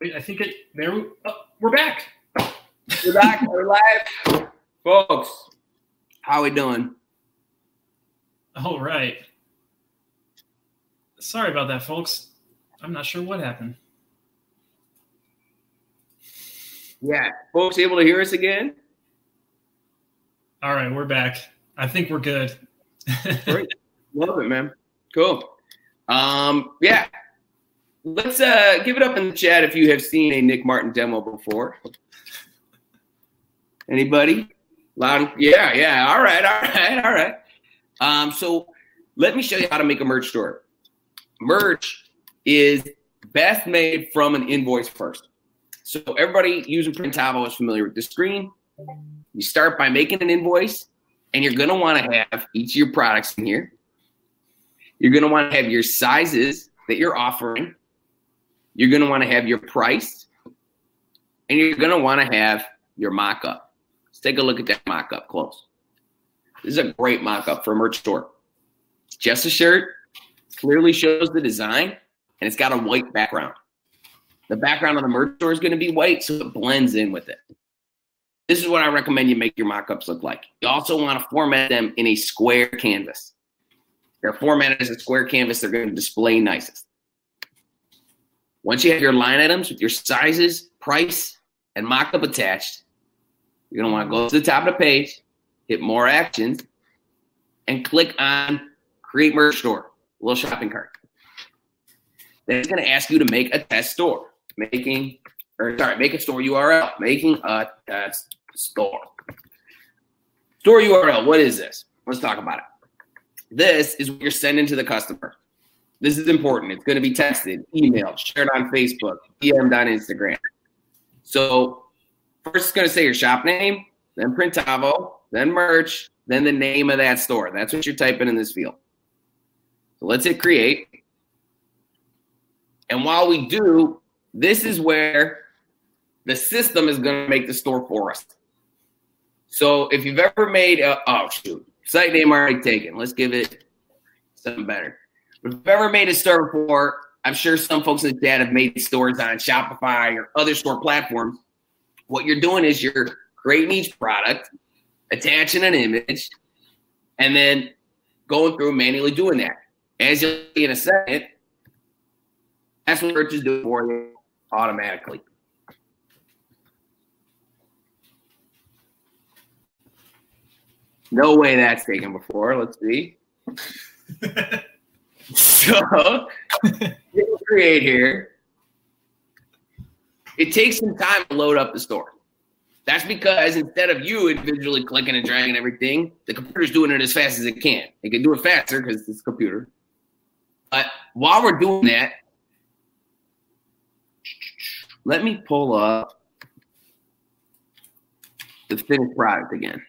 Wait, I think it. There we're back. We're back. We're live, folks. How we doing? All right. Sorry about that, folks. I'm not sure what happened. Yeah, folks, able to hear us again? All right, we're back. I think we're good. Great. Love it, man. Cool. Yeah. Let's give it up in the chat if you have seen a Nick Martin demo before. Anybody? Loud? Yeah. All right. So let me show you how to make a merch store. Merch is best made from an invoice first. So everybody using Printavo is familiar with the screen. You start by making an invoice, and you're going to want to have each of your products in here. You're going to want to have your sizes that you're offering. You're going to want to have your price, and you're going to want to have your mock-up. Let's take a look at that mock-up close. This is a great mock-up for a merch store. It's just a shirt, clearly shows the design, and it's got a white background. The background on the merch store is going to be white, so it blends in with it. This is what I recommend you make your mock-ups look like. You also want to format them in a square canvas. They're formatted as a square canvas. They're going to display nicest. Once you have your line items with your sizes, price, and mock-up attached, you're going to want to go to the top of the page, hit More Actions, and click on Create Merch Store, a little shopping cart. Then it's going to ask you to make a test store, make a store URL, making a test store. Store URL, what is this? Let's talk about it. This is what you're sending to the customer. This is important. It's going to be tested, emailed, shared on Facebook, DM'd on Instagram. So first it's going to say your shop name, then Printavo, then merch, then the name of that store. That's what you're typing in this field. So let's hit Create. And while we do, this is where the system is going to make the store for us. So if you've ever made site name already taken. Let's give it something better. If you've ever made a store before, I'm sure some folks in the chat have made stores on Shopify or other store platforms. What you're doing is you're creating each product, attaching an image, and then going through manually doing that. As you'll see in a second, that's what merch is doing for you automatically. No way that's taken before. Let's see. So, create here. It takes some time to load up the store. That's because instead of you individually clicking and dragging everything, the computer's doing it as fast as it can. It can do it faster because it's a computer. But while we're doing that, let me pull up the finished product again.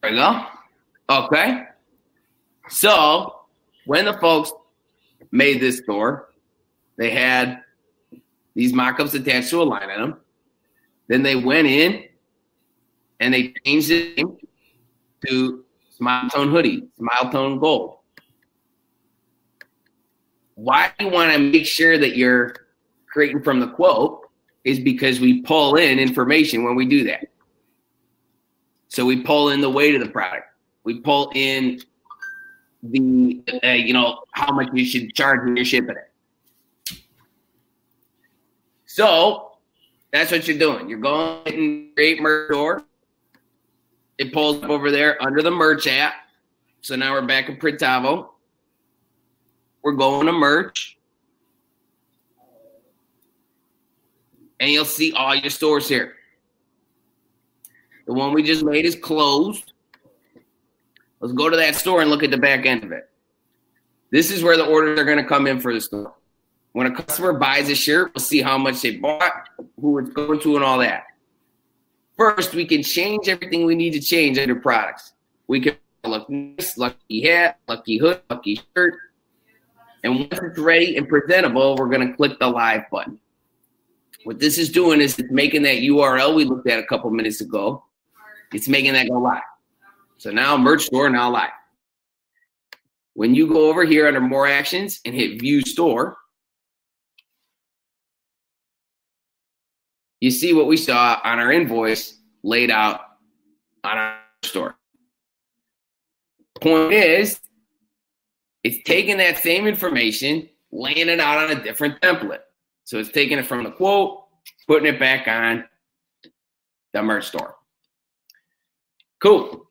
There we go. Okay. So when the folks made this store, they had these mock-ups attached to a line item. Then they went in and they changed the name to Smile Tone Hoodie, Smile Tone Gold. Why you want to make sure that you're creating from the quote is because we pull in information when we do that. So we pull in the weight of the product. We pull in the, how much you should charge when you're shipping it. So that's what you're doing. You're going and create merch store. It pulls up over there under the merch app. So now we're back in Printavo. We're going to merch. And you'll see all your stores here. The one we just made is closed. Let's go to that store and look at the back end of it. This is where the orders are going to come in for the store. When a customer buys a shirt, we'll see how much they bought, who it's going to, and all that. First, we can change everything we need to change under products. We can look nice, lucky hat, lucky hood, lucky shirt. And once it's ready and presentable, we're going to click the live button. What this is doing is it's making that URL we looked at a couple minutes ago. It's making that go live. So now merch store, now live. When you go over here under more actions and hit view store, you see what we saw on our invoice laid out on our store. Point is, it's taking that same information, laying it out on a different template. So it's taking it from the quote, putting it back on the merch store. Cool.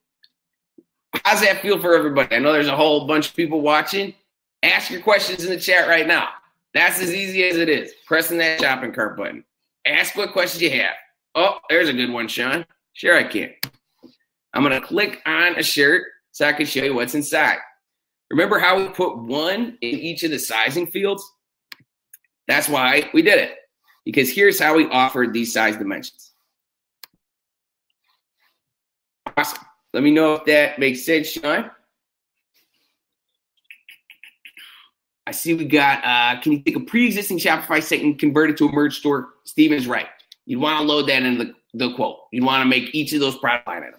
How's that feel for everybody? I know there's a whole bunch of people watching. Ask your questions in the chat right now. That's as easy as it is. Pressing that shopping cart button. Ask what questions you have. Oh, there's a good one, Sean. Sure I can. I'm going to click on a shirt so I can show you what's inside. Remember how we put one in each of the sizing fields? That's why we did it, because here's how we offered these size dimensions. Awesome. Let me know if that makes sense, Sean. I see we got, can you take a pre-existing Shopify site and convert it to a merch store? Steven's right. You'd want to load that in the quote. You'd want to make each of those product line items.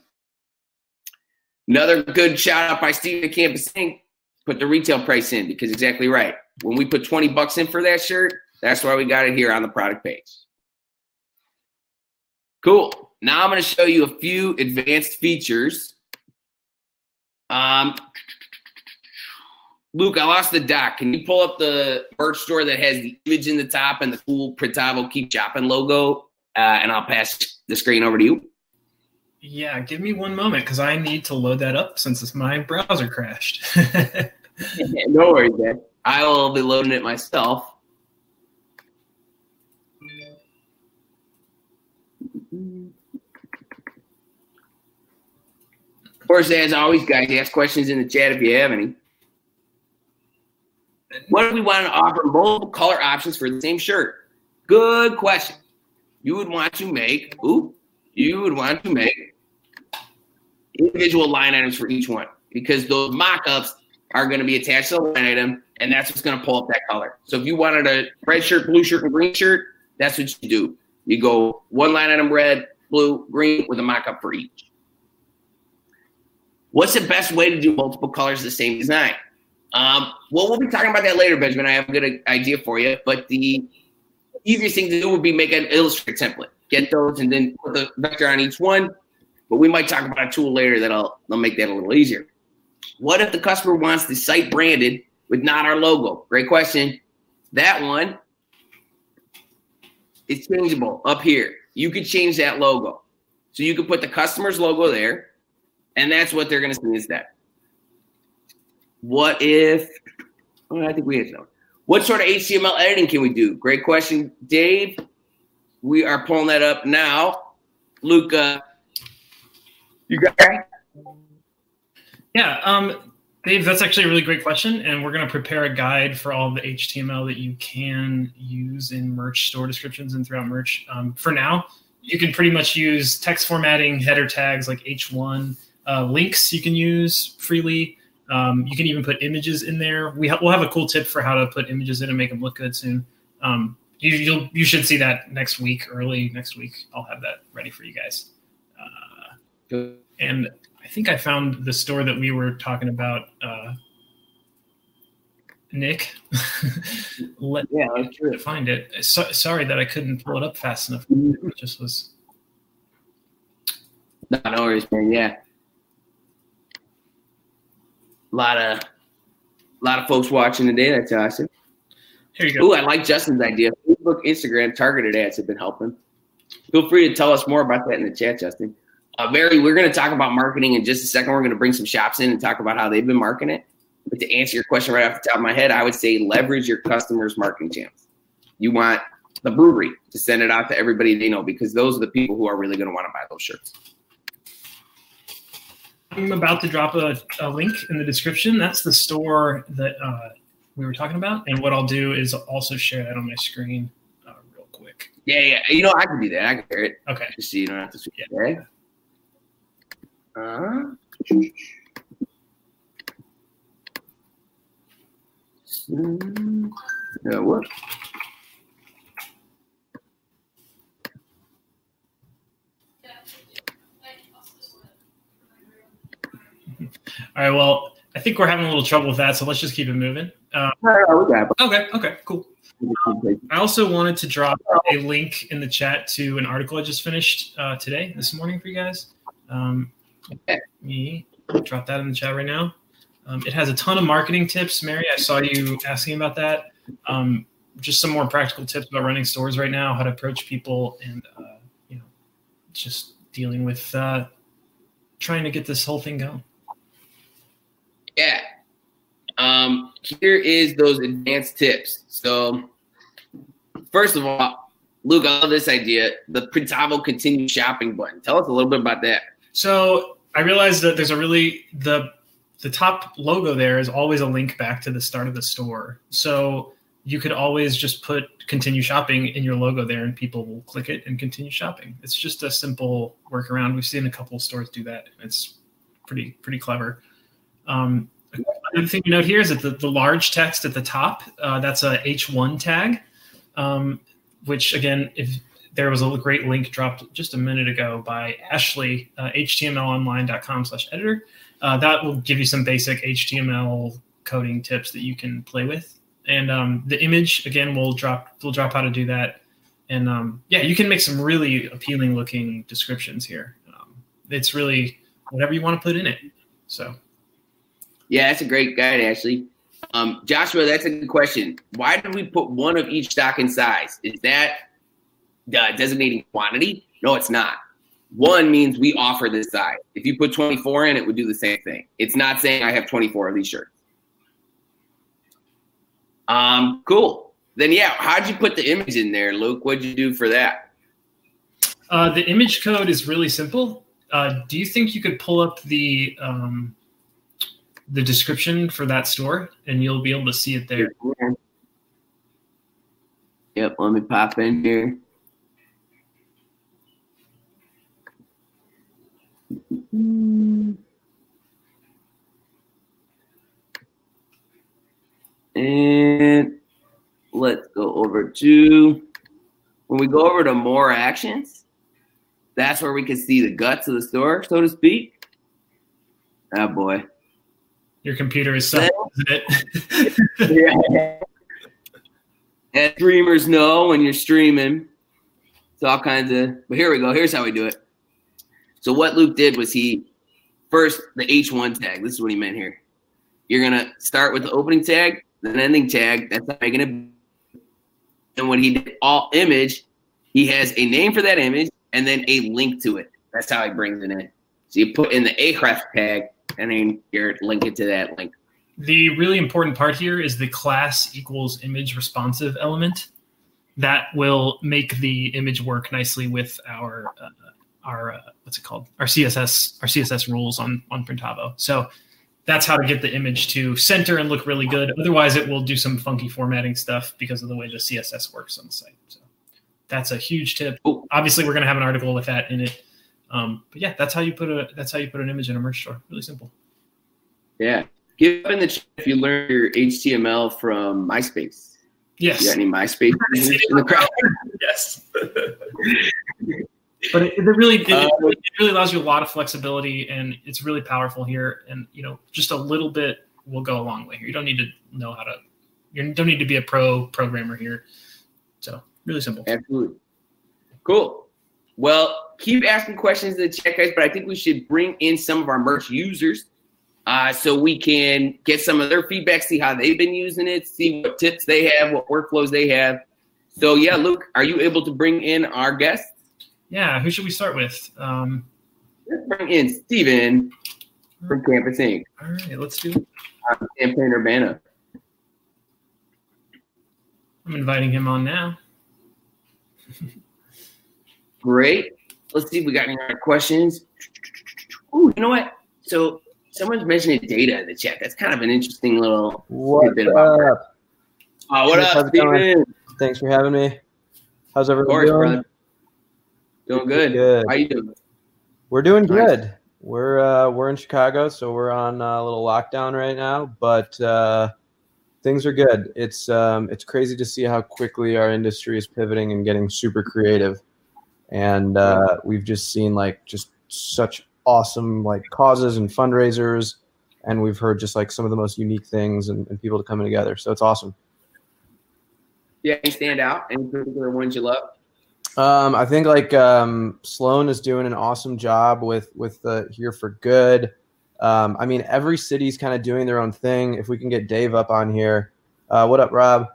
Another good shout out by Steven at Campus Ink. Put the retail price in, because exactly right. When we put $20 in for that shirt, that's why we got it here on the product page. Cool. Now I'm going to show you a few advanced features. Luke, I lost the doc. Can you pull up the merch store that has the image in the top and the cool Printavo Keep Shopping logo? And I'll pass the screen over to you. Yeah, give me one moment because I need to load that up since my browser crashed. No worries, man. I will be loading it myself. Of course, as always, guys, ask questions in the chat if you have any. What if we wanted to offer multiple color options for the same shirt? Good question. You would want to make individual line items for each one, because those mock-ups are going to be attached to the line item, and that's what's going to pull up that color. So if you wanted a red shirt, blue shirt, and green shirt, that's what you do. You go one line item red, blue, green with a mock-up for each. What's the best way to do multiple colors of the same design? Well, we'll be talking about that later, Benjamin. I have a good idea for you. But the easiest thing to do would be make an Illustrator template. Get those and then put the vector on each one. But we might talk about a tool later that'll make that a little easier. What if the customer wants the site branded with not our logo? Great question. That one is changeable up here. You could change that logo. So you could put the customer's logo there. And that's what they're going to see is that. What if, I think we have some. What sort of HTML editing can we do? Great question, Dave. We are pulling that up now. Luke, you got that? Yeah, Dave, that's actually a really great question. And we're going to prepare a guide for all the HTML that you can use in merch store descriptions and throughout merch. For now, you can pretty much use text formatting, header tags like H1. Links you can use freely. You can even put images in there. We'll have a cool tip for how to put images in and make them look good soon. You should see that next week, early next week. I'll have that ready for you guys. And I think I found the store that we were talking about, Nick. Let me find it. Sorry that I couldn't pull it up fast enough. It just was. No worries, man. Yeah. A lot of folks watching today. That's awesome. Here you go. Ooh, I like Justin's idea. Facebook, Instagram, targeted ads have been helping. Feel free to tell us more about that in the chat, Justin. Mary, we're going to talk about marketing in just a second. We're going to bring some shops in and talk about how they've been marketing it. But to answer your question right off the top of my head, I would say leverage your customers' marketing channels. You want the brewery to send it out to everybody they know, because those are the people who are really going to want to buy those shirts. I'm about to drop a link in the description. That's the store that we were talking about. And what I'll do is also share that on my screen real quick. Yeah. You know, I can do that. I can share it. Okay. Just so you don't have to switch it. Yeah, what? All right, well, I think we're having a little trouble with that, so let's just keep it moving. Okay, cool. I also wanted to drop a link in the chat to an article I just finished today, this morning for you guys. Let me drop that in the chat right now. It has a ton of marketing tips. Mary, I saw you asking about that. Just some more practical tips about running stores right now, how to approach people, and just dealing with trying to get this whole thing going. Yeah. Here is those advanced tips. So first of all, Luke, I love this idea, the Printavo Continue Shopping button. Tell us a little bit about that. So I realized that there's a really – the top logo there is always a link back to the start of the store. So you could always just put Continue Shopping in your logo there, and people will click it and continue shopping. It's just a simple workaround. We've seen a couple of stores do that. It's pretty clever. Another thing to note here is that the large text at the top, that's a H1 tag, which, again, if there was a great link dropped just a minute ago by Ashley, htmlonline.com/editor. That will give you some basic HTML coding tips that you can play with. And the image, again, will drop how to do that. And, you can make some really appealing-looking descriptions here. It's really whatever you want to put in it. So... yeah, that's a great guide, Ashley. Joshua, that's a good question. Why do we put one of each stocking size? Is that designating quantity? No, it's not. One means we offer this size. If you put 24 in, it would do the same thing. It's not saying I have 24 of these shirts. Cool. Then, yeah, how'd you put the image in there, Luke? What'd you do for that? The image code is really simple. Do you think you could pull up the description for that store, and you'll be able to see it there. Yep, let me pop in here. And let's go over to, when we go over to more actions, that's where we can see the guts of the store, so to speak. Oh, boy. Your computer is suffering, isn't it? Yeah. And streamers know when you're streaming. It's all kinds of – but here we go. Here's how we do it. So what Luke did was he – first, the H1 tag. This is what he meant here. You're going to start with the opening tag, then ending tag. That's not making it. And when he did all image, he has a name for that image and then a link to it. That's how he brings it in. So you put in the Ahrefs tag. And then you're linking to that link. The really important part here is the class equals image responsive element. That will make the image work nicely with our CSS rules on Printavo. So that's how to get the image to center and look really good. Otherwise, it will do some funky formatting stuff because of the way the CSS works on the site. So that's a huge tip. Ooh. Obviously, we're going to have an article with that in it. But yeah, that's how you put an image in a merch store. Really simple. Yeah. Give up in the chat if you learn your HTML from MySpace. Yes. You got any MySpace in the crowd? Yes. But it really allows you a lot of flexibility, and it's really powerful here. And just a little bit will go a long way here. You don't need to know you don't need to be a pro programmer here. So really simple. Absolutely. Cool. Well. Keep asking questions in the chat, guys, but I think we should bring in some of our merch users so we can get some of their feedback, see how they've been using it, see what tips they have, what workflows they have. So, yeah, Luke, are you able to bring in our guests? Yeah, who should we start with? Let's bring in Steven from Campus Ink. All right, let's do it. Champaign, Urbana. I'm inviting him on now. Great. Let's see if we got any other questions. Oh, you know what? So someone's mentioning data in the chat. That's kind of an interesting little bit about that. What up, Steven? Thanks for having me. How's everyone doing? Brother. Doing good. How you doing? We're doing good. We're in Chicago, so we're on a little lockdown right now. But Things are good. It's crazy to see how quickly our industry is pivoting and getting super creative. And we've just seen like just such awesome like causes and fundraisers. And we've heard just like some of the most unique things and people to coming together. So it's awesome. Yeah, you stand out. Any particular ones you love? I think like Sloan is doing an awesome job with Here for Good. I mean, every city's kind of doing their own thing. If we can get Dave up on here. What up, Rob?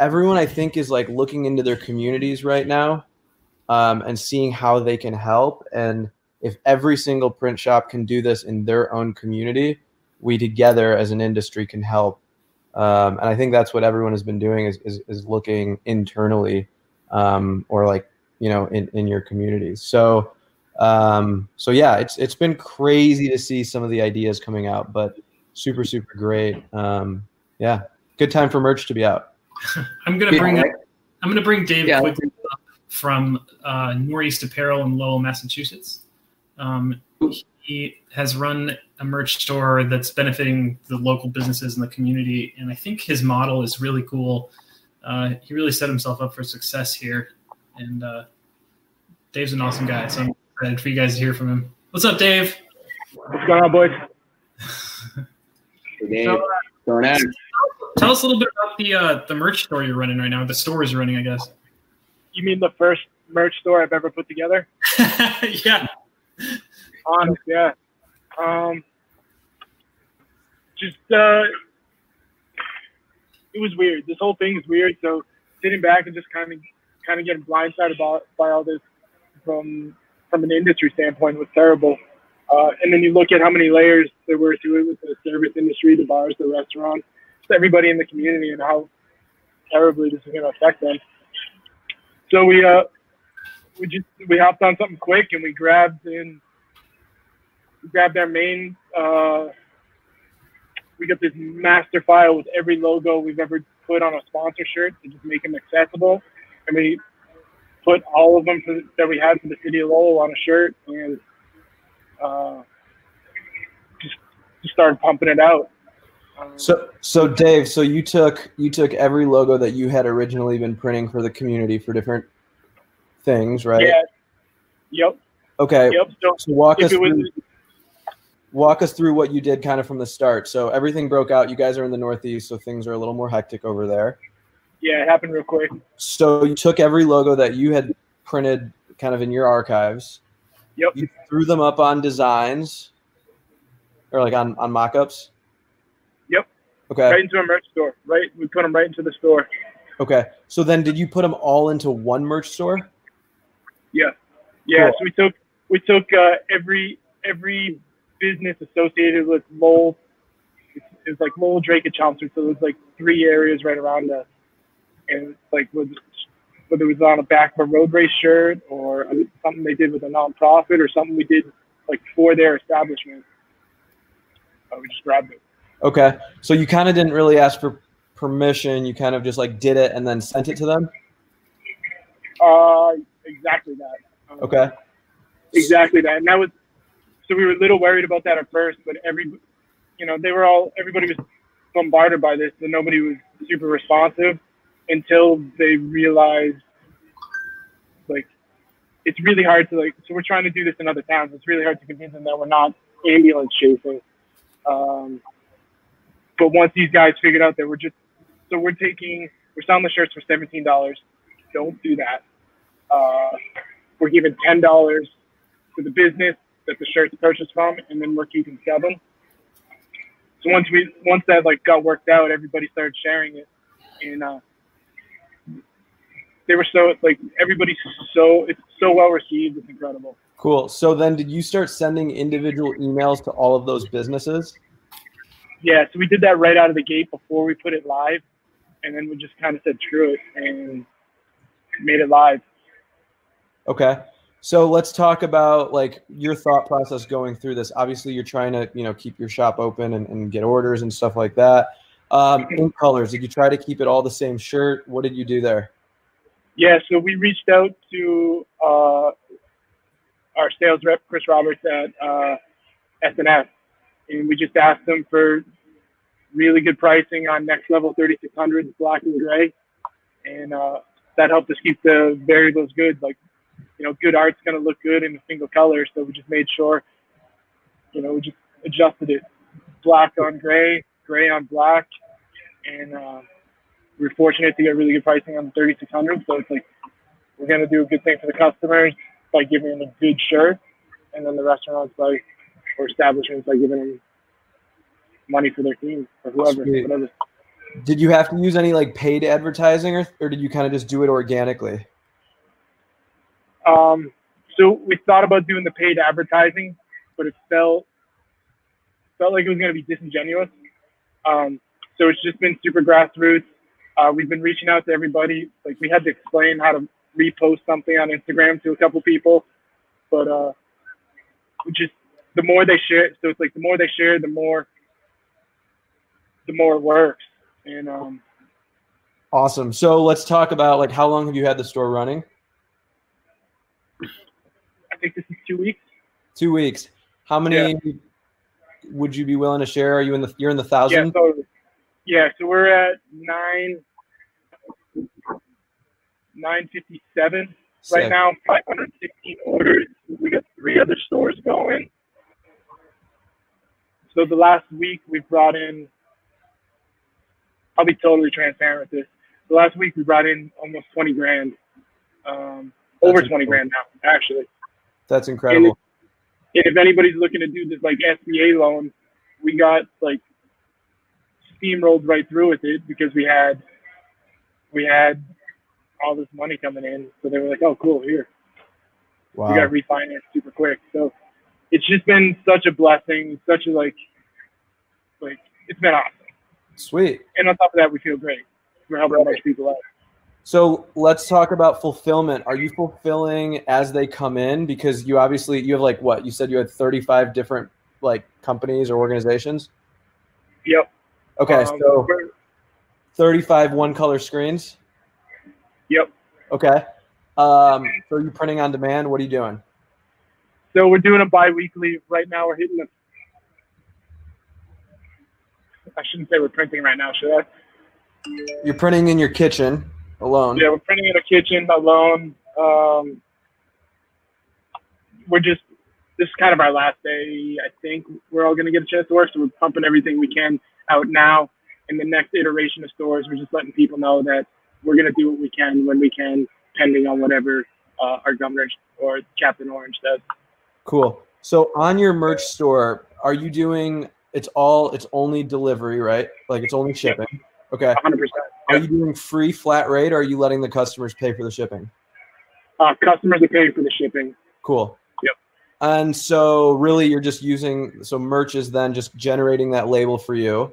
Everyone, I think, is like looking into their communities right now and seeing how they can help. And if every single print shop can do this in their own community, we together as an industry can help. And I think that's what everyone has been doing is looking internally or like, you know, in your communities. So, so yeah, it's been crazy to see some of the ideas coming out, but super, super great. Yeah. Good time for merch to be out. I'm going to bring Dave quickly up from, Noreast Apparel in Lowell, Massachusetts. He has run a merch store that's benefiting the local businesses in the community. And I think his model is really cool. He really set himself up for success here. And Dave's an awesome guy. So I'm excited for you guys to hear from him. What's up, Dave? What's going on, boys? Hey, Dave. So, tell us a little bit about the merch store you're running right now. The store is running, I guess. You mean the first merch store I've ever put together? Yeah. Honest, yeah. It was weird. This whole thing is weird. So sitting back and just kind of getting blindsided by all this from an industry standpoint was terrible. And then you look at how many layers there were to it with the service industry, the bars, the restaurants, everybody in the community, and how terribly this is going to affect them. So we hopped on something quick and we grabbed our main. We got this master file with every logo we've ever put on a sponsor shirt to just make them accessible, and we put all of them that we had for the city of Lowell on a shirt, and just started pumping it out. So Dave, so you took every logo that you had originally been printing for the community for different things, right? Yeah. Yep. Okay. Yep. So walk us through what you did kind of from the start. So everything broke out. You guys are in the Northeast, so things are a little more hectic over there. Yeah, it happened real quick. So you took every logo that you had printed kind of in your archives. Yep. You threw them up on designs or like on mock-ups? Yep. Okay. Right into a merch store. Right. We put them right into the store. Okay. So then did you put them all into one merch store? Yeah. Yeah. Cool. So we took every business associated with Lowell. It was like Lowell, Drake, and Chelmsford. So there's like three areas right around us. And it's like whether it was on a back of a road race shirt or something they did with a nonprofit or something we did like for their establishment. We just grabbed it. Okay. So you kind of didn't really ask for permission. You kind of just like did it and then sent it to them? Exactly that. Okay. Exactly that. And that was, so we were a little worried about that at first, but everybody was bombarded by this and nobody was super responsive until they realized like, it's really hard to like, so we're trying to do this in other towns. It's really hard to convince them that we're not ambulance chasing. But once these guys figured out that we're selling the shirts for $17. Don't do that. We're giving $10 to the business that the shirt's purchased from, and then we're keeping $7. So once that like got worked out, everybody started sharing it, and they were so like it's so well received. It's incredible. Cool. So then, did you start sending individual emails to all of those businesses? Yeah. So we did that right out of the gate before we put it live, and then we just kind of said screw it and made it live. Okay. So let's talk about like your thought process going through this. Obviously you're trying to, you know, keep your shop open and get orders and stuff like that. Ink colors, did you try to keep it all the same shirt? What did you do there? Yeah, so we reached out to our sales rep, Chris Roberts at S&S, and we just asked them for really good pricing on Next Level 3600, black and gray. And that helped us keep the variables good. Like, you know, good art's going to look good in a single color. So we just made sure, you know, we just adjusted it. Black on gray, gray on black. And we were fortunate to get really good pricing on the 3600. So it's like, we're going to do a good thing for the customers by giving them a good shirt. And then the restaurants or establishments by giving them money for their team or whoever, whatever. Did you have to use any like paid advertising or did you kind of just do it organically? So we thought about doing the paid advertising, but it felt like it was going to be disingenuous. So it's just been super grassroots. We've been reaching out to everybody. Like, we had to explain how to repost something on Instagram to a couple people, but just the more they share. So it's like the more they share, the more it works. And awesome. So let's talk about, like, how long have you had the store running? I think this is 2 weeks. 2 weeks. How many would you be willing to share? Are you you're in the thousands? Yeah, totally. Yeah, so we're at 957 right now, 516 orders. We got 3 other stores going. So the last week we brought in, I'll be totally transparent with this. The last week we brought in almost 20 grand, over incredible. 20 grand now, actually. That's incredible. And if anybody's looking to do this like SBA loan, we got like steamrolled right through with it because we had all this money coming in. So they were like, oh, cool, here. Wow. We got refinanced super quick. So it's just been such a blessing, such a like it's been awesome. Sweet. And on top of that, we feel great. We're helping a bunch of people out. So let's talk about fulfillment. Are you fulfilling as they come in? Because you obviously, you have like what? You said you had 35 different like companies or organizations? Yep. Okay, so 35 one-color screens? Yep. Okay. So you're printing on demand. What are you doing? So we're doing a bi-weekly. Right now we're hitting I shouldn't say we're printing right now, should I? You're printing in your kitchen alone. Yeah, we're printing in a kitchen alone. This is kind of our last day. I think we're all going to get a chance to work, so we're pumping everything we can out now. In the next iteration of stores, we're just letting people know that we're going to do what we can when we can, depending on whatever our governor or Captain Orange does. Cool. So on your merch store, are you doing it's only delivery, right? Like it's only shipping. Okay. 100%. Are you doing free flat rate or are you letting the customers pay for the shipping? Customers are paying for the shipping. Cool. Yep. And so really you're just so merch is then just generating that label for you.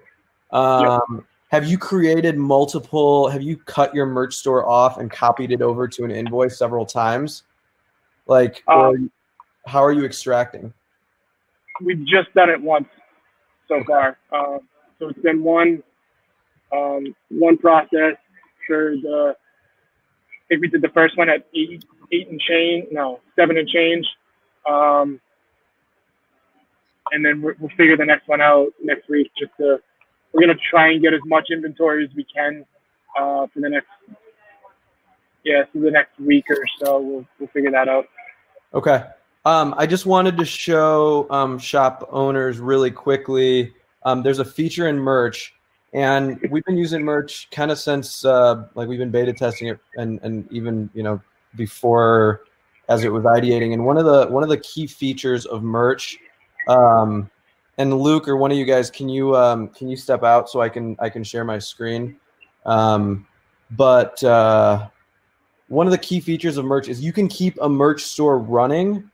Yep. Have you cut your merch store off and copied it over to an invoice several times? Like, how are you extracting? We've just done it once so far. So it's been one process for I think we did the first one at seven and change. And then we'll figure the next one out next week. We're going to try and get as much inventory as we can for the next, week or so. We'll figure that out. Okay. I just wanted to show shop owners really quickly. There's a feature in merch, and we've been using merch kind of since we've been beta testing it, and even before as it was ideating. And one of the key features of merch. And Luke or one of you guys, can you step out so I can share my screen? One of the key features of merch is you can keep a merch store running,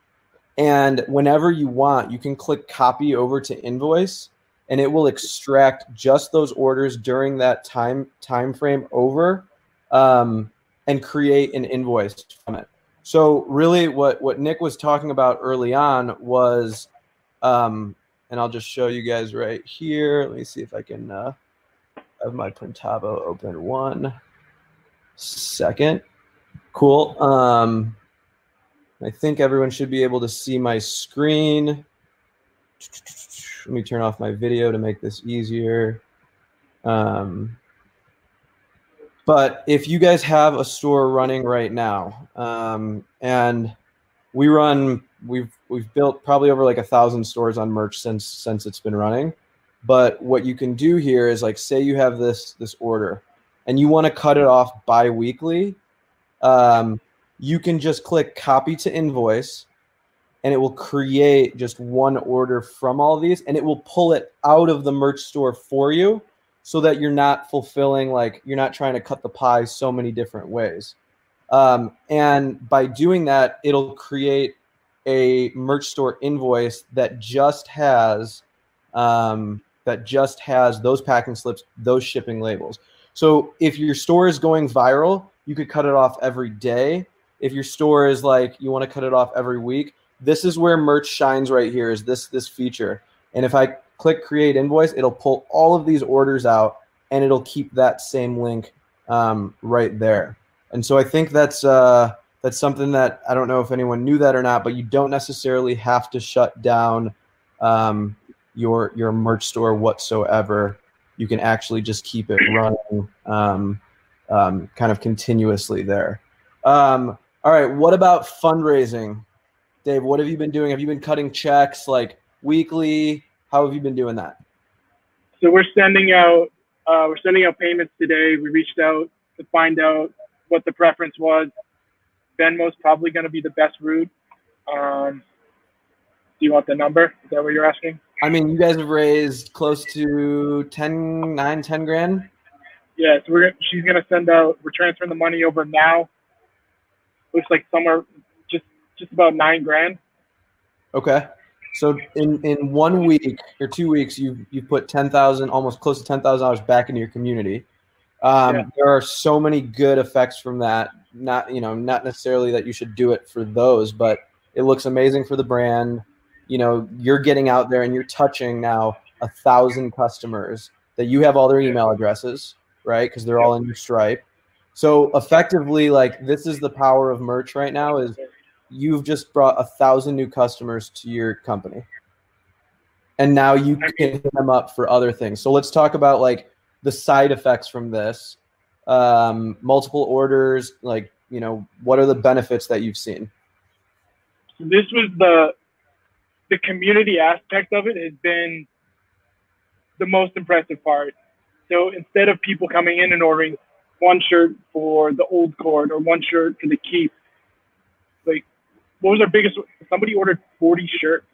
and whenever you want, you can click copy over to invoice, and it will extract just those orders during that time frame over, and create an invoice from it. So really, what Nick was talking about early on was. And I'll just show you guys right here. Let me see if I can have my Printavo open 1 second. Cool. I think everyone should be able to see my screen. Let me turn off my video to make this easier. But if you guys have a store running right now, and we run, we've built probably over like 1,000 stores on Merch since it's been running. But what you can do here is, like, say you have this order and you want to cut it off bi-weekly, you can just click copy to invoice and it will create just one order from all these, and it will pull it out of the merch store for you so that you're not fulfilling, like, you're not trying to cut the pie so many different ways. And by doing that, it'll create a merch store invoice that just has those packing slips, those shipping labels. So if your store is going viral, you could cut it off every day. If your store is like, you want to cut it off every week, this is where Merch shines right here, is this feature. And if I click create invoice, it'll pull all of these orders out and it'll keep that same link right there. And so I think that's something that, I don't know if anyone knew that or not, but you don't necessarily have to shut down your merch store whatsoever. You can actually just keep it running kind of continuously there. All right, what about fundraising? Dave, what have you been doing? Have you been cutting checks like weekly? How have you been doing that? So we're sending out payments today. We reached out to find out what the preference was. Venmo is probably going to be the best route. Do you want the number? Is that what you're asking? I mean, you guys have raised close to 10 grand. Yeah, so she's going to send out, we're transferring the money over now. Looks like somewhere just about 9 grand. Okay. So in 1 week or 2 weeks, you put $10,000, almost close to $10,000 back into your community. There are so many good effects from that. Not necessarily that you should do it for those, but it looks amazing for the brand. You know, you're getting out there and you're touching now 1,000 customers that you have all their email addresses, right? Because they're all in your Stripe. So effectively, like, this is the power of merch right now, is you've just brought 1,000 new customers to your company, and now you can hit them up for other things. So let's talk about, like, the side effects from this, multiple orders, like, you know, what are the benefits that you've seen? This was the community aspect of it has been the most impressive part. So instead of people coming in and ordering one shirt for the Old Court or one shirt for the Keep, like, what was our biggest? Somebody ordered 40 shirts.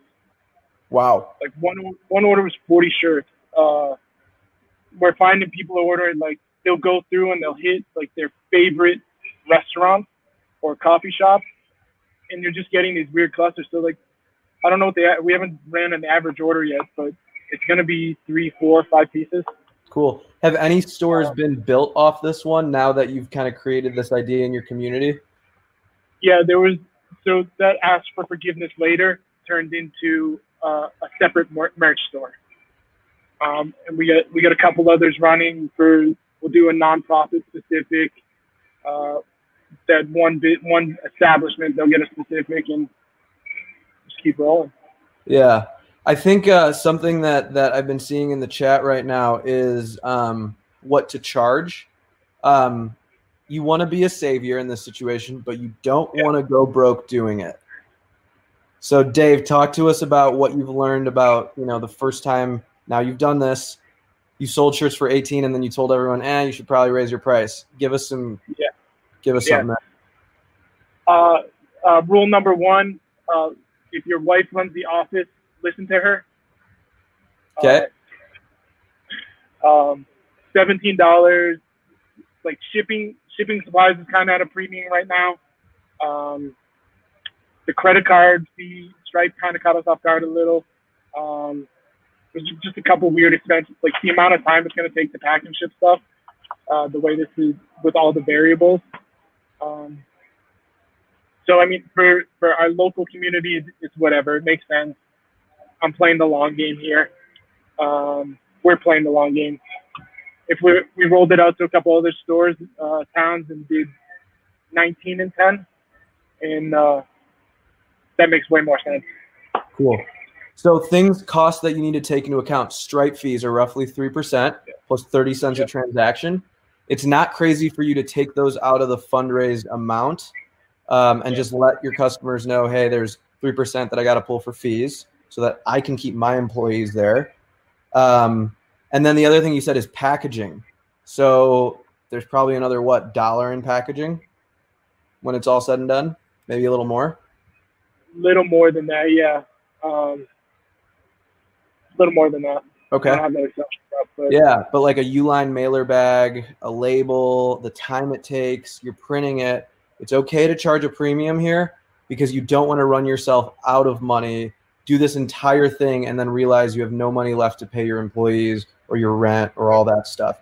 Wow. Like one order was 40 shirts. We're finding people ordering, like, they'll go through and they'll hit, like, their favorite restaurant or coffee shop, and you're just getting these weird clusters. So, like, I don't know what we haven't ran an average order yet, but it's going to be 3, 4, 5 pieces. Cool. Have any stores been built off this one now that you've kind of created this idea in your community? Yeah, there was, so that asked for forgiveness later turned into a separate merch store. And we got a couple others running for, we'll do a nonprofit specific, that one establishment, they'll get a specific, and just keep rolling. Yeah. I think something that I've been seeing in the chat right now is what to charge. You want to be a savior in this situation, but you don't want to go broke doing it. So Dave, talk to us about what you've learned about, you know, the first time now you've done this, you sold shirts for 18 and then you told everyone, you should probably raise your price. Give us something. Rule number one, if your wife runs the office, listen to her. Okay. $17, like shipping supplies is kind of at a premium right now. The credit card fee, Stripe kind of caught us off guard a little. There's just a couple weird expenses, like the amount of time it's going to take to pack and ship stuff, the way this is with all the variables. So, I mean, for our local community, it's whatever. It makes sense. I'm playing the long game here. We're playing the long game. If we rolled it out to a couple other stores, towns, and did 19 and 10, and that makes way more sense. Cool. So costs that you need to take into account. Stripe fees are roughly 3%, plus 30 cents a transaction. It's not crazy for you to take those out of the fundraised amount and just let your customers know, hey, there's 3% that I got to pull for fees so that I can keep my employees there. And then the other thing you said is packaging. So there's probably another, what, dollar in packaging when it's all said and done? Maybe a little more? Little more than that, yeah. Little more than that. Okay. I don't have that exception up, but. Yeah, but like a Uline mailer bag, a label, the time it takes, you're printing it. It's okay to charge a premium here because you don't want to run yourself out of money, do this entire thing, and then realize you have no money left to pay your employees or your rent or all that stuff.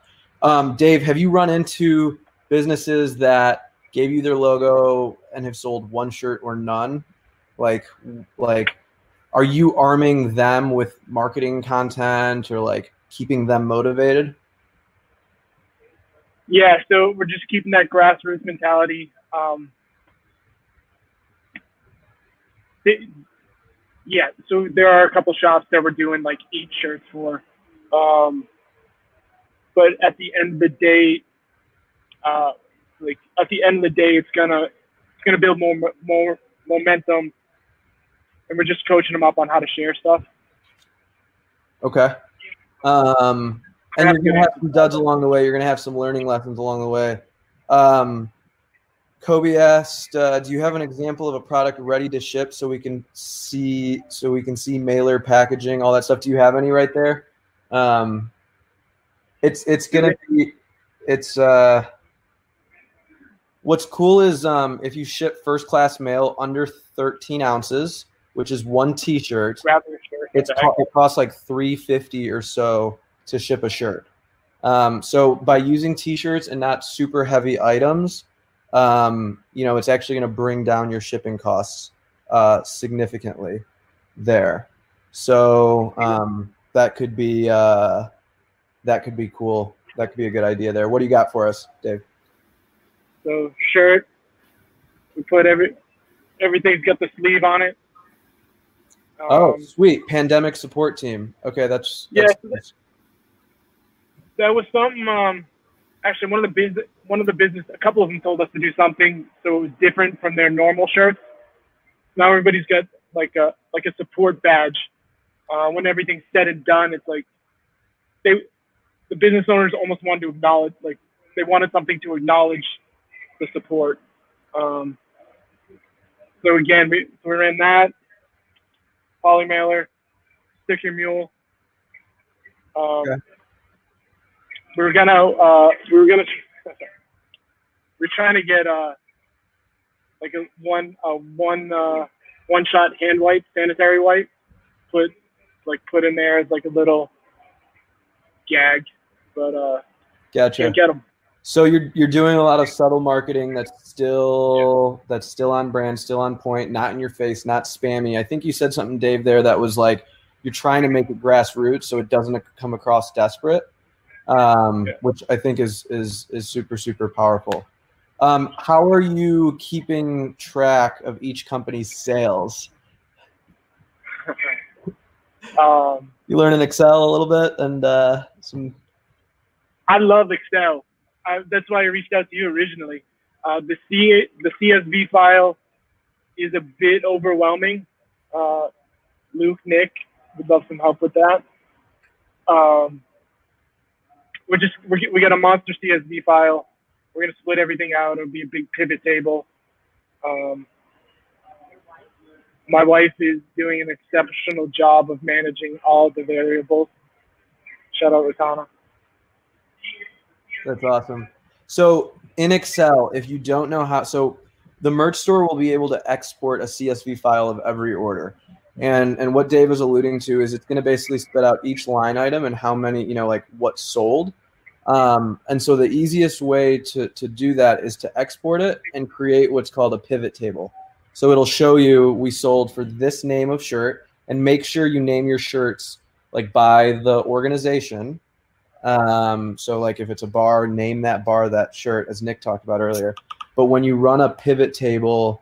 Dave, have you run into businesses that gave you their logo and have sold one shirt or none? Like, are you arming them with marketing content or like keeping them motivated? Yeah, so we're just keeping that grassroots mentality. So there are a couple shops that we're doing like 8 shirts for. But at the end of the day, it's gonna build more momentum. And we're just coaching them up on how to share stuff. Okay. And you're going to have some duds along the way. You're going to have some learning lessons along the way. Kobe asked, do you have an example of a product ready to ship so we can see mailer, packaging, all that stuff? Do you have any right there? What's cool is if you ship first class mail under 13 ounces, which is one T-shirt, it costs like $3.50 or so to ship a shirt. So by using T-shirts and not super heavy items, it's actually going to bring down your shipping costs significantly there. So that could be cool. That could be a good idea there. What do you got for us, Dave? So shirt, we put everything's got the sleeve on it. Sweet. Pandemic support team. Okay, that's that was something. Actually, one of the business, a couple of them told us to do something, so it was different from their normal shirts. Now everybody's got like a support badge. When everything's said and done, it's like the business owners almost wanted to acknowledge, like they wanted something to acknowledge the support. So again, we ran that. Poly mailer, Sticker Mule. Okay. We're trying to get a one shot hand wipe, sanitary wipe, put in there as like a little gag, but gotcha. Can't get them. So you're doing a lot of subtle marketing that's still on brand, still on point, not in your face, not spammy. I think you said something, Dave, there that was like you're trying to make it grassroots so it doesn't come across desperate, which I think is super, super powerful. How are you keeping track of each company's sales? You learn in Excel a little bit and some. I love Excel. That's why I reached out to you originally. The CSV file is a bit overwhelming. Luke, Nick would love some help with that. We got a monster CSV file. We're gonna split everything out. It'll be a big pivot table. My wife is doing an exceptional job of managing all the variables. Shout out Ratana. That's awesome. So in Excel, if you don't know how, so the merch store will be able to export a CSV file of every order. And what Dave was alluding to is it's going to basically spit out each line item and how many, what sold. And so the easiest way to do that is to export it and create what's called a pivot table. So it'll show you we sold for this name of shirt, and make sure you name your shirts like by the organization. So like if it's a bar, name that bar, that shirt, as Nick talked about earlier. But when you run a pivot table,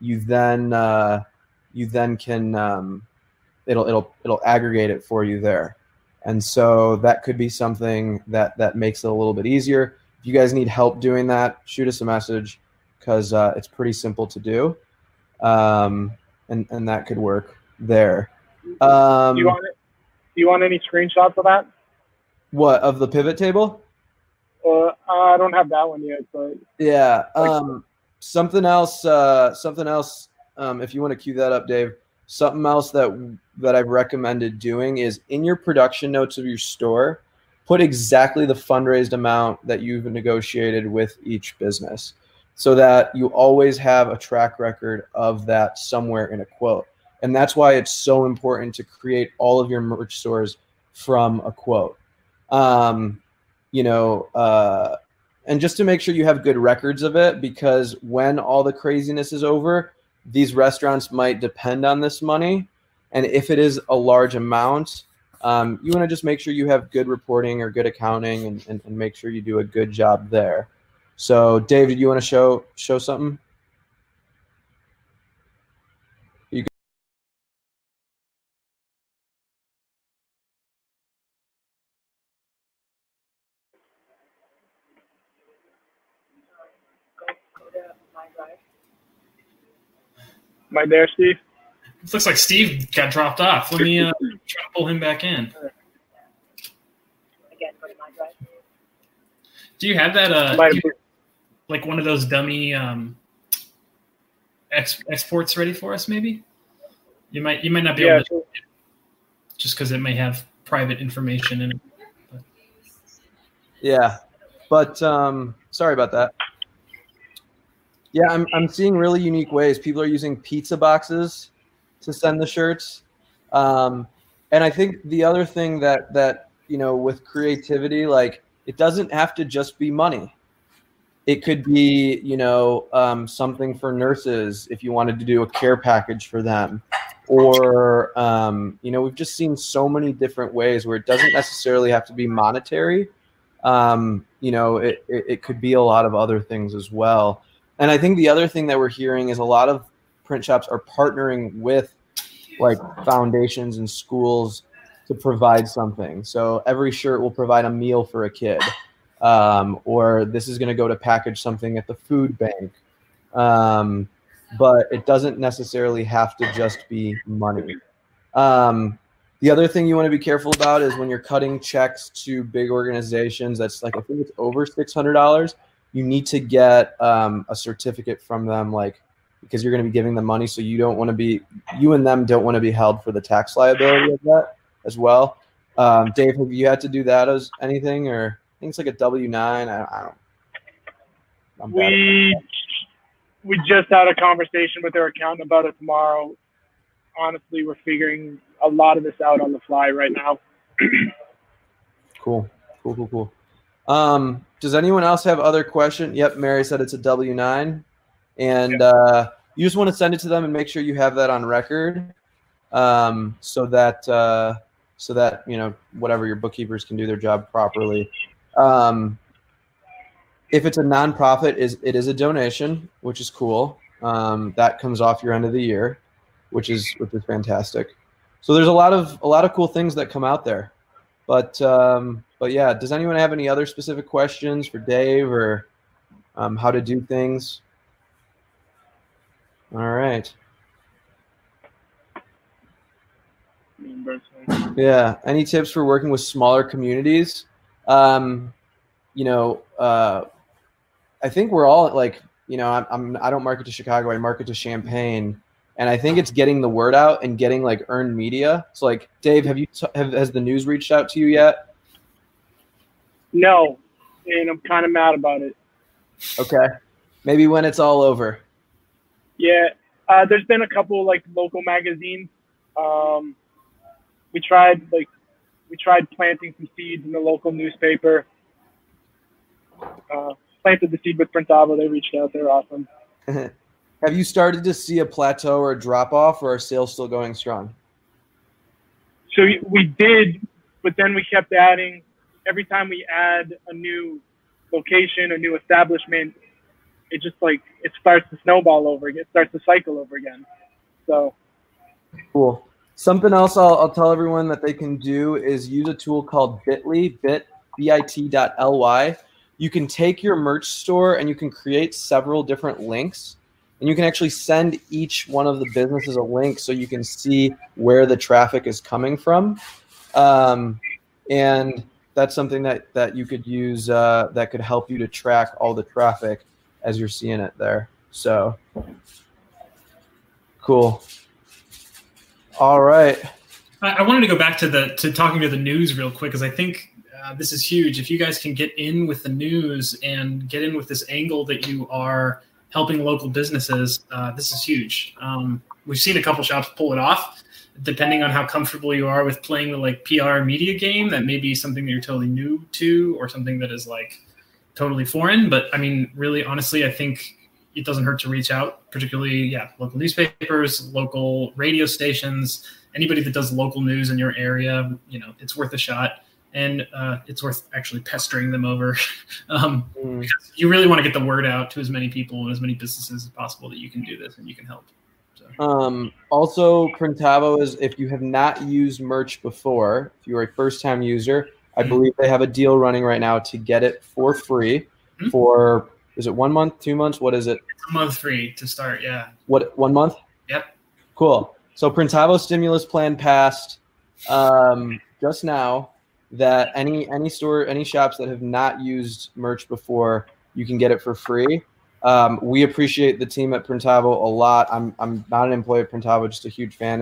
you then can, it'll aggregate it for you there. And so that could be something that, makes it a little bit easier. If you guys need help doing that, shoot us a message, because it's pretty simple to do. And that could work there. Do you want any screenshots of that? What, of the pivot table? I don't have that one yet, but yeah. Something else, if you want to cue that up, Dave, something else that, I've recommended doing is in your production notes of your store, put exactly the fundraised amount that you've negotiated with each business, so that you always have a track record of that somewhere in a quote. And that's why it's so important to create all of your merch stores from a quote. And just to make sure you have good records of it, because when all the craziness is over, these restaurants might depend on this money. And if it is a large amount, you want to just make sure you have good reporting or good accounting, and make sure you do a good job there. So, Dave, did you want to show something? Am I there, Steve? It looks like Steve got dropped off. Let me try to pull him back in. Again, go to my drive. Do you have that? Like one of those dummy exports ready for us, maybe? You might not be able to, sure, just because it may have private information in it. But. Yeah, but sorry about that. Yeah, I'm seeing really unique ways. People are using pizza boxes to send the shirts, and I think the other thing that with creativity, like, it doesn't have to just be money. It could be, something for nurses if you wanted to do a care package for them. Or, we've just seen so many different ways where it doesn't necessarily have to be monetary. It could be a lot of other things as well. And I think the other thing that we're hearing is a lot of print shops are partnering with like foundations and schools to provide something. So every shirt will provide a meal for a kid. Or this is going to go to package something at the food bank. But it doesn't necessarily have to just be money. The other thing you want to be careful about is when you're cutting checks to big organizations, that's like, I think it's over $600, you need to get a certificate from them, like, because you're going to be giving them money. So you and them don't want to be held for the tax liability of that as well. Dave, have you had to do that as anything, or? I think it's like a W-9. We just had a conversation with their accountant about it tomorrow. Honestly, we're figuring a lot of this out on the fly right now. Cool. Does anyone else have other questions? Yep, Mary said it's a W-9. And yep. You just want to send it to them and make sure you have that on record, so that whatever your bookkeepers can do their job properly. If it's a nonprofit, it is a donation, which is cool. That comes off your end of the year, which is fantastic. So there's a lot of cool things that come out there. But yeah, does anyone have any other specific questions for Dave or how to do things? All right. Yeah. Any tips for working with smaller communities? I think we're all like, I don't market to Chicago. I market to Champaign, and I think it's getting the word out and getting like earned media. So like, Dave, has the news reached out to you yet? No, and I'm kind of mad about it. Okay, maybe when it's all over. Yeah, there's been a couple like local magazines. We tried planting some seeds in the local newspaper. Planted the seed with Printavo. They reached out. They're awesome. Have you started to see a plateau or a drop off, or are sales still going strong? So we did, but then we kept adding. Every time we add a new location, a new establishment, it just like it starts to snowball over again. It starts to cycle over again. So. Cool. Something else I'll tell everyone that they can do is use a tool called bitly, bit.ly. You can take your merch store and you can create several different links, and you can actually send each one of the businesses a link so you can see where the traffic is coming from. And that's something that you could use that could help you to track all the traffic as you're seeing it there. So cool. All right. I wanted to go back to talking to the news real quick, because I think this is huge. If you guys can get in with the news and get in with this angle that you are helping local businesses, this is huge. We've seen a couple shops pull it off. Depending on how comfortable you are with playing the like PR media game, that may be something that you're totally new to, or something that is like totally foreign. But I mean, really, honestly, I think it doesn't hurt to reach out, particularly, local newspapers, local radio stations, anybody that does local news in your area. You know, it's worth a shot, and it's worth actually pestering them over. Because you really want to get the word out to as many people and as many businesses as possible that you can do this and you can help. Also, Printavo is, if you have not used merch before, if you're a first-time user, I believe they have a deal running right now to get it for free for, is it 1 month, 2 months? What is it? It's a month free to start, yeah. What, 1 month? Yep. Cool. So Printavo stimulus plan passed just now that any shops that have not used merch before, you can get it for free. We appreciate the team at Printavo a lot. I'm not an employee at Printavo, just a huge fan,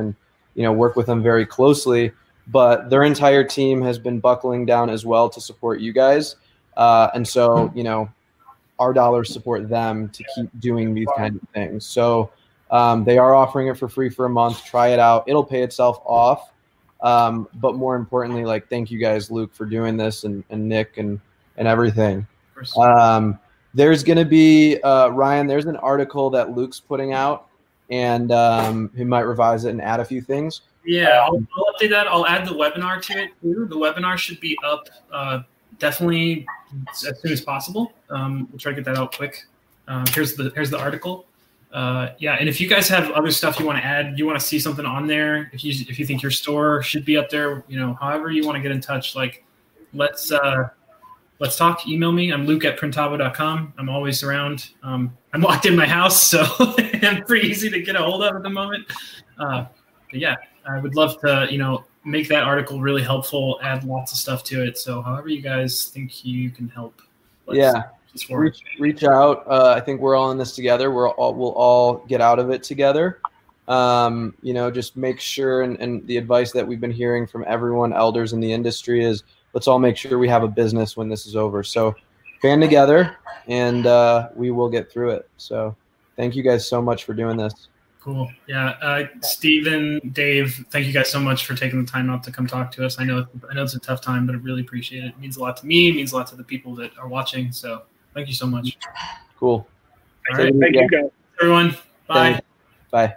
and work with them very closely. But their entire team has been buckling down as well to support you guys, and so our dollars support them to keep doing these kind of things. So they are offering it for free for a month. Try it out; it'll pay itself off. But more importantly, thank you guys, Luke, for doing this, and Nick, and everything. There's going to be, Ryan, there's an article that Luke's putting out, and he might revise it and add a few things. Yeah, I'll update that. I'll add the webinar to it, too. The webinar should be up definitely as soon as possible. We'll try to get that out quick. Here's the article. And if you guys have other stuff you want to add, you want to see something on there, if you think your store should be up there, however you want to get in touch, let's talk. Email me. I'm luke@printavo.com. I'm always around. I'm locked in my house, so I'm pretty easy to get a hold of at the moment. I would love to, make that article really helpful, add lots of stuff to it. So however you guys think you can help. Reach out. I think we're all in this together. We'll all get out of it together. Just make sure. And the advice that we've been hearing from everyone, elders in the industry, is let's all make sure we have a business when this is over. So band together, and we will get through it. So thank you guys so much for doing this. Cool. Yeah. Steven, Dave, thank you guys so much for taking the time out to come talk to us. I know it's a tough time, but I really appreciate it. It means a lot to me. It means a lot to the people that are watching. So thank you so much. Cool. All right. Thank you guys. Everyone. Bye. Bye.